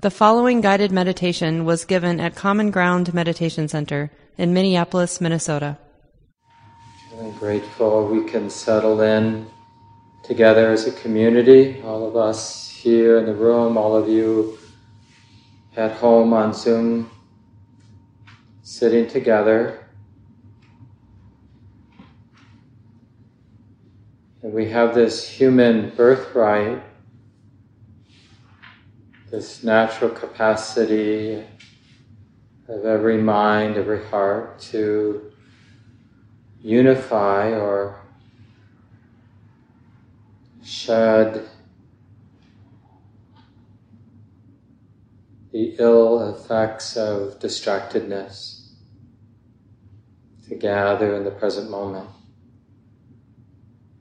The following guided meditation was given at Common Ground Meditation Center in Minneapolis, Minnesota. I'm grateful we can settle in together as a community, all of us here in the room, all of you at home on Zoom, sitting together. And we have this human birthright, this natural capacity of every mind, every heart to unify or shed the ill effects of distractedness, to gather in the present moment.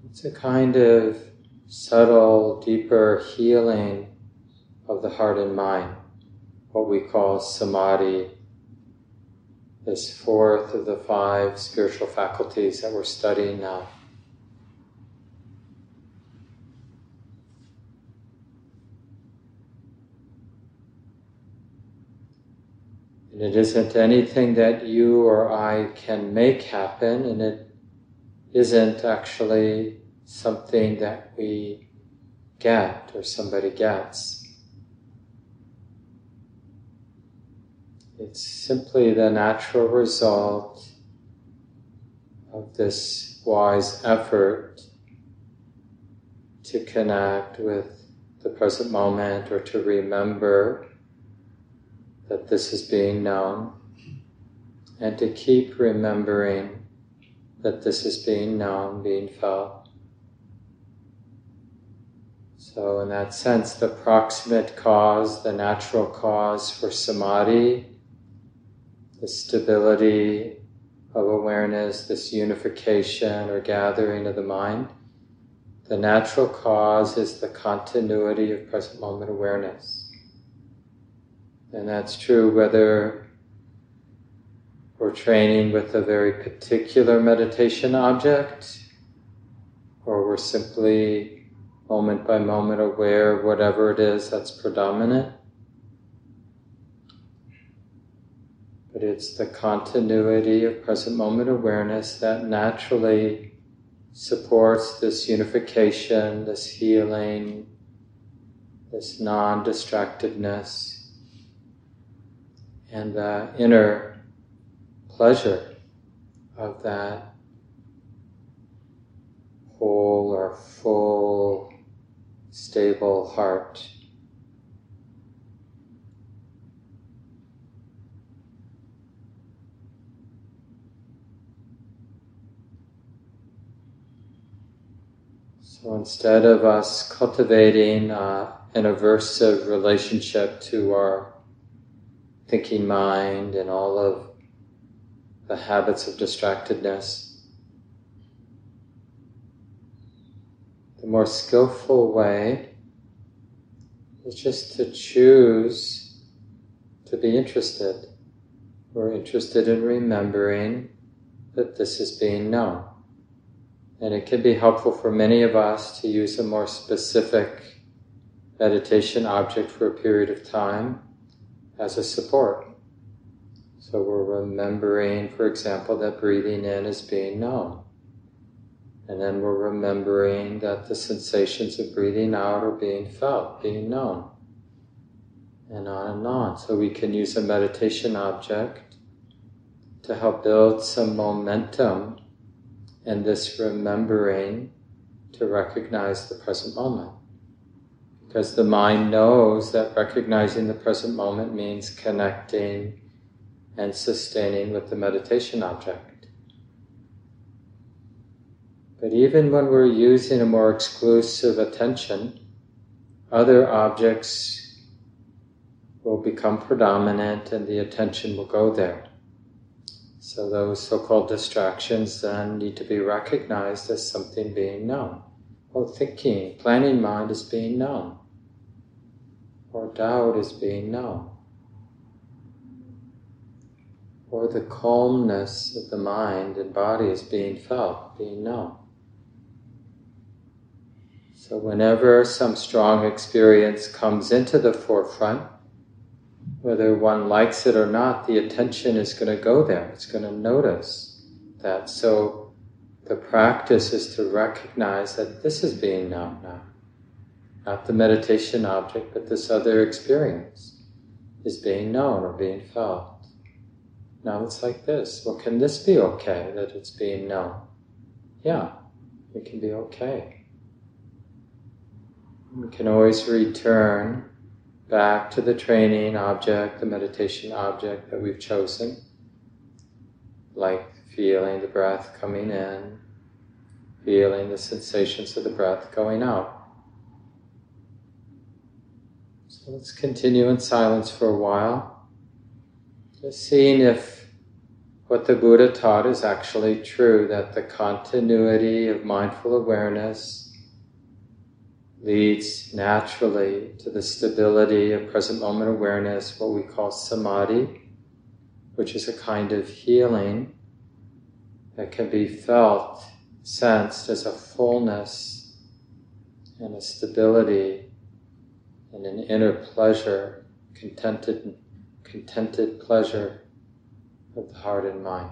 It's a kind of subtle, deeper healing of the heart and mind, what we call samadhi, this fourth of the five spiritual faculties that we're studying now. And it isn't anything that you or I can make happen, and it isn't actually something that we get or somebody gets. It's simply the natural result of this wise effort to connect with the present moment, or to remember that this is being known, and to keep remembering that this is being known, being felt. So in that sense, the proximate cause, the natural cause for samadhi, the stability of awareness, this unification or gathering of the mind, the natural cause is the continuity of present moment awareness. And that's true whether we're training with a very particular meditation object, or we're simply moment by moment aware of whatever it is that's predominant. But it's the continuity of present moment awareness that naturally supports this unification, this healing, this non-distractedness, and the inner pleasure of that whole or full, stable heart. So instead of us cultivating an aversive relationship to our thinking mind and all of the habits of distractedness, the more skillful way is just to choose to be interested. We're interested in remembering that this is being known. And it can be helpful for many of us to use a more specific meditation object for a period of time as a support. So we're remembering, for example, that breathing in is being known. And then we're remembering that the sensations of breathing out are being felt, being known. And on and on. So we can use a meditation object to help build some momentum and this remembering to recognize the present moment. Because the mind knows that recognizing the present moment means connecting and sustaining with the meditation object. But even when we're using a more exclusive attention, other objects will become predominant and the attention will go there. So those so-called distractions then need to be recognized as something being known. Or thinking, planning mind is being known. Or doubt is being known. Or the calmness of the mind and body is being felt, being known. So whenever some strong experience comes into the forefront, Whether one likes it or not, the attention is going to go there. It's going to notice that. So the practice is to recognize that this is being now. Not the meditation object, but this other experience is being known or being felt. Now it's like this. Well, can this be okay, that it's being known? Yeah, it can be okay. We can always return back to the training object, the meditation object that we've chosen, like feeling the breath coming in, feeling the sensations of the breath going out. So let's continue in silence for a while, just seeing if what the Buddha taught is actually true, that the continuity of mindful awareness leads naturally to the stability of present moment awareness, what we call samadhi, which is a kind of healing that can be felt, sensed as a fullness and a stability and an inner pleasure, contented pleasure of the heart and mind.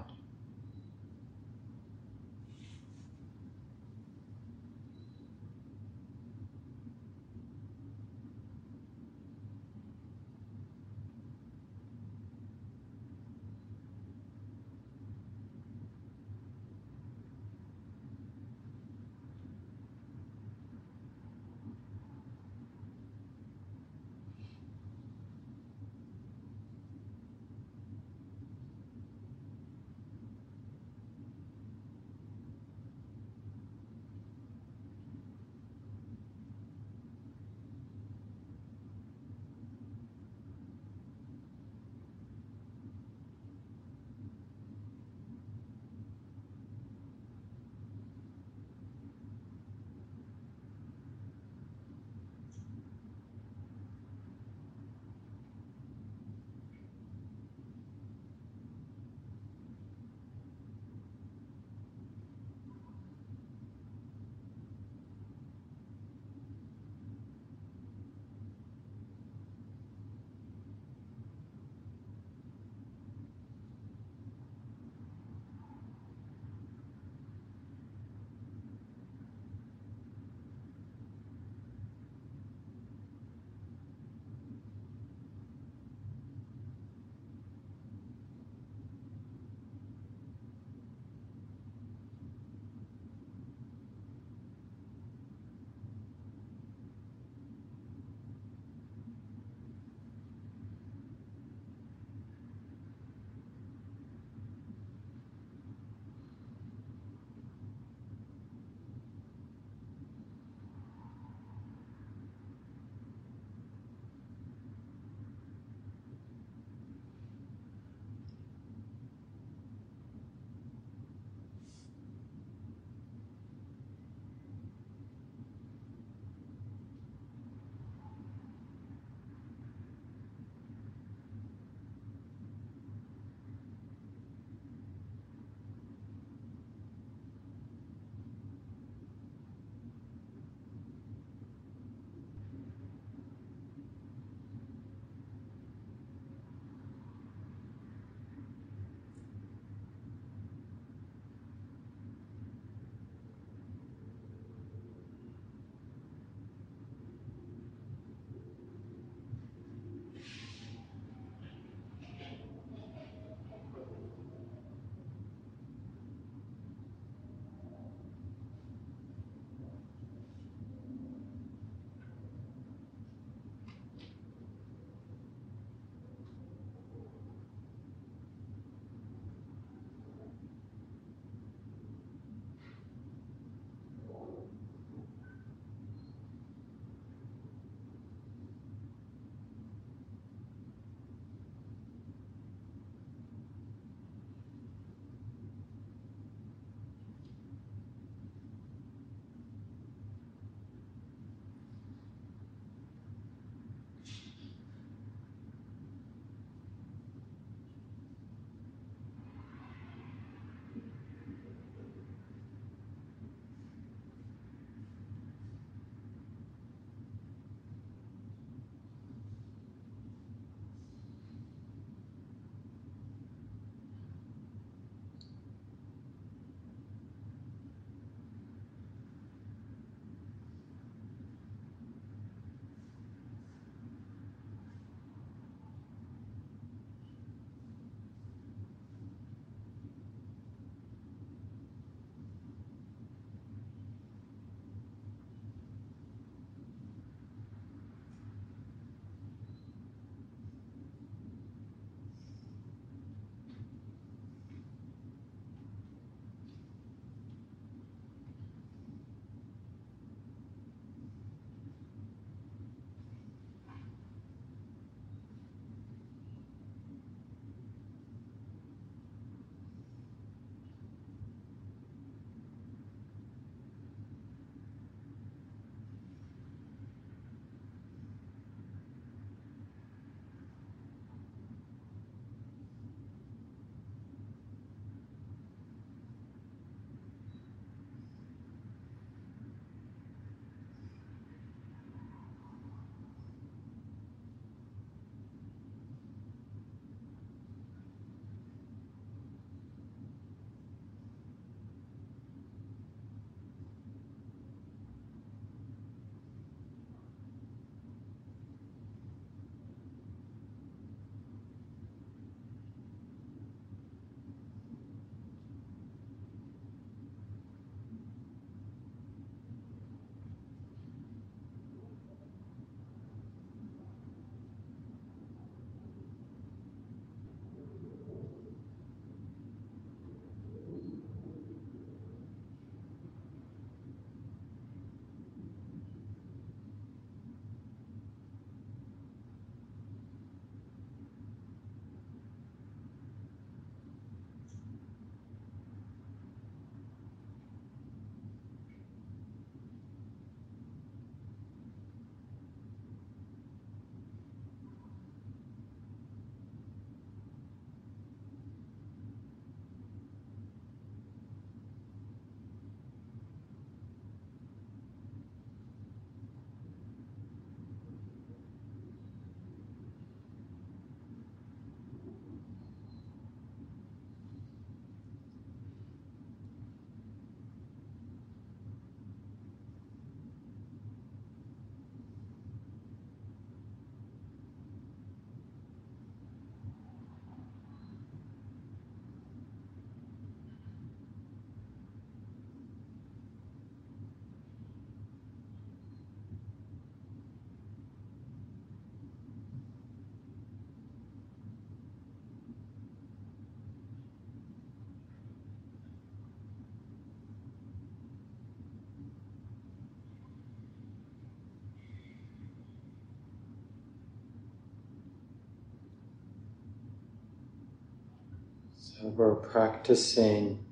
So we're practicing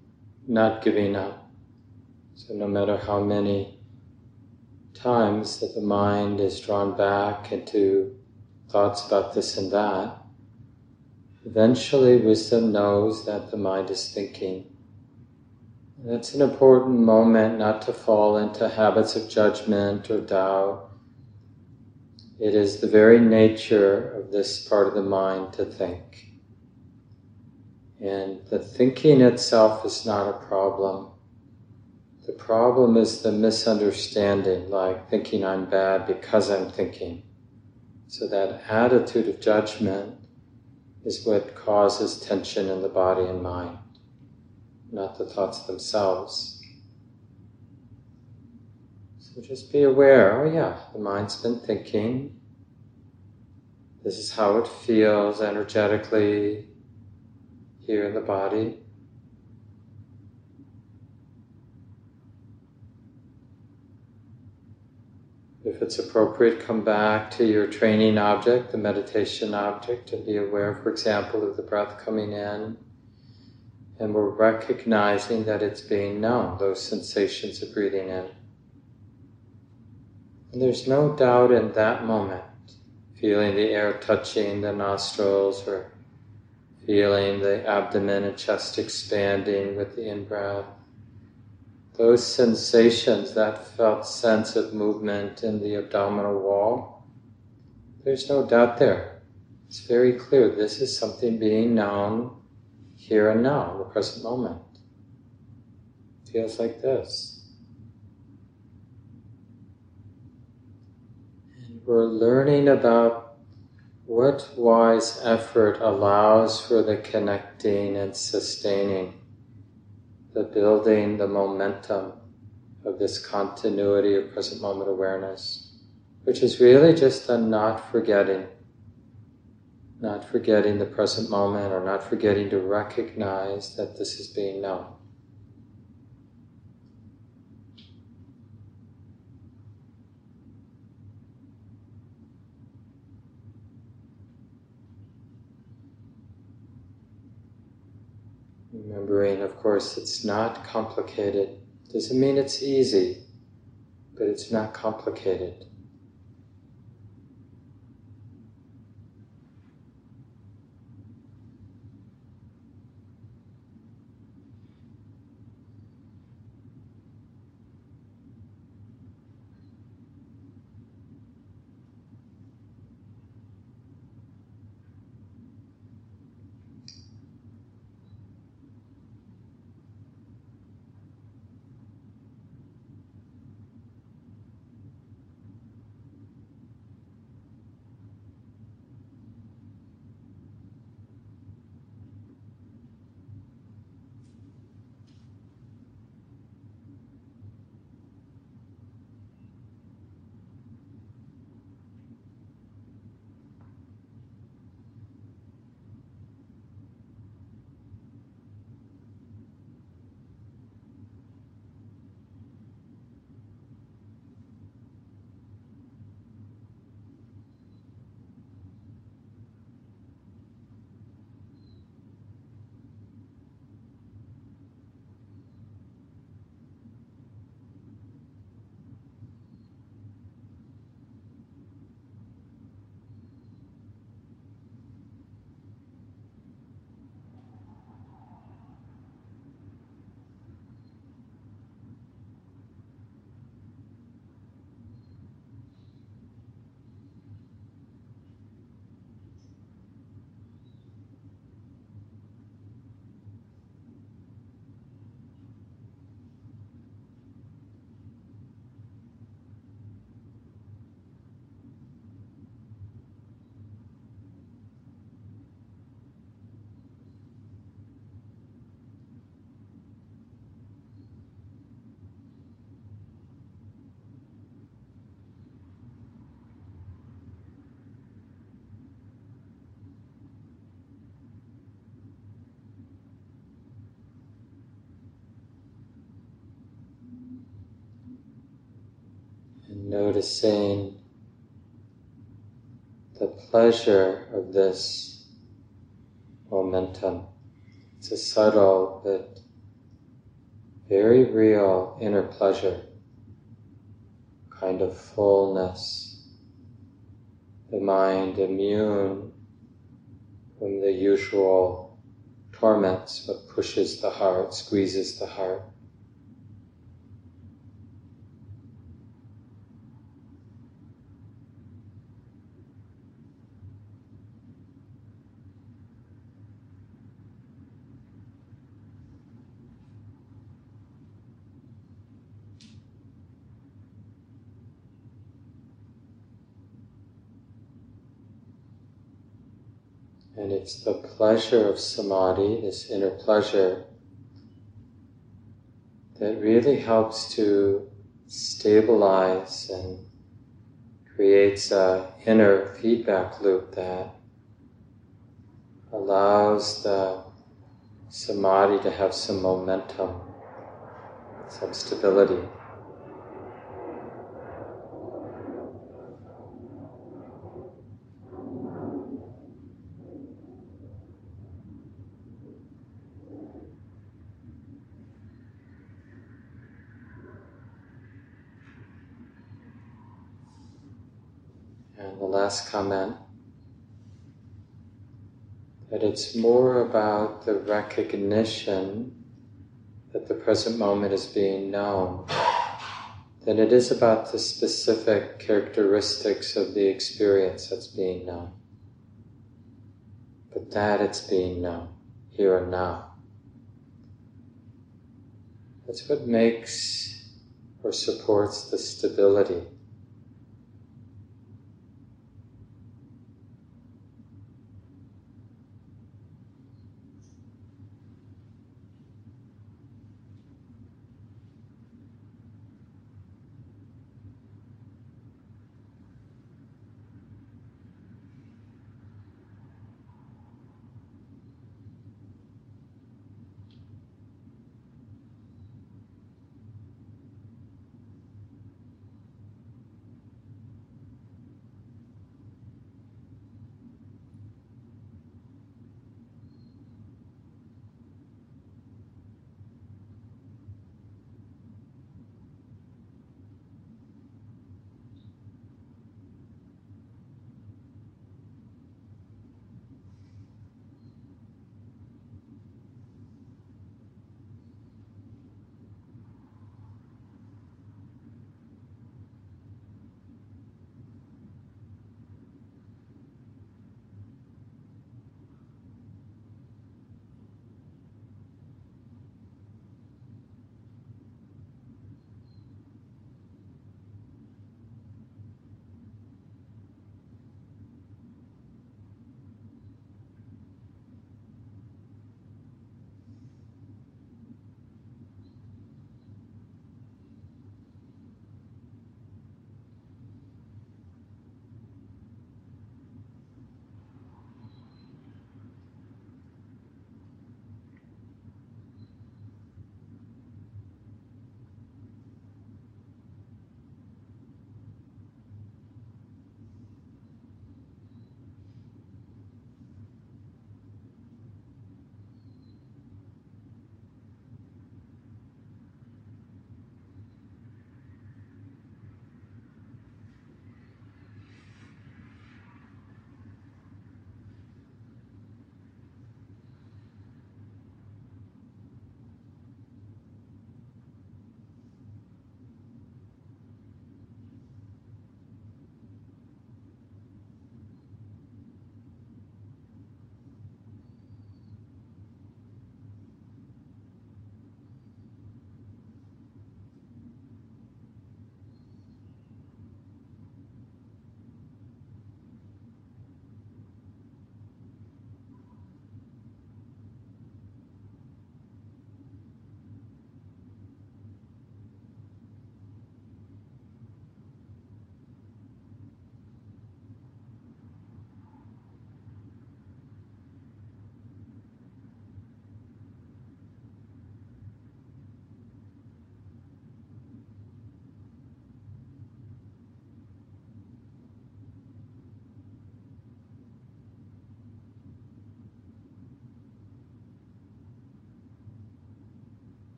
not giving up. So no matter how many times that the mind is drawn back into thoughts about this and that, eventually wisdom knows that the mind is thinking. And it's an important moment not to fall into habits of judgment or doubt. It is the very nature of this part of the mind to think. And the thinking itself is not a problem. The problem is the misunderstanding, like thinking I'm bad because I'm thinking. So that attitude of judgment is what causes tension in the body and mind, not the thoughts themselves. So just be aware, oh yeah, the mind's been thinking. This is how it feels energetically here in the body. If it's appropriate, come back to your training object, the meditation object, and be aware, for example, of the breath coming in. And we're recognizing that it's being known, those sensations of breathing in. And there's no doubt in that moment, feeling the air touching the nostrils or feeling the abdomen and chest expanding with the in-breath. Those sensations, that felt sense of movement in the abdominal wall, there's no doubt there. It's very clear. This is something being known here and now, the present moment. It feels like this. And we're learning about what wise effort allows for the connecting and sustaining, the building, the momentum of this continuity of present moment awareness, which is really just a not forgetting. Not forgetting the present moment, or not forgetting to recognize that this is being known. Remembering, of course, it's not complicated. Doesn't mean it's easy, but it's not complicated. Noticing the pleasure of this momentum. It's a subtle but very real inner pleasure, kind of fullness, the mind immune from the usual torments, what pushes the heart, squeezes the heart. And it's the pleasure of samadhi, this inner pleasure, that really helps to stabilize and creates an inner feedback loop that allows the samadhi to have some momentum, some stability. Last comment, that it's more about the recognition that the present moment is being known than it is about the specific characteristics of the experience that's being known, but that it's being known here and now. That's what makes or supports the stability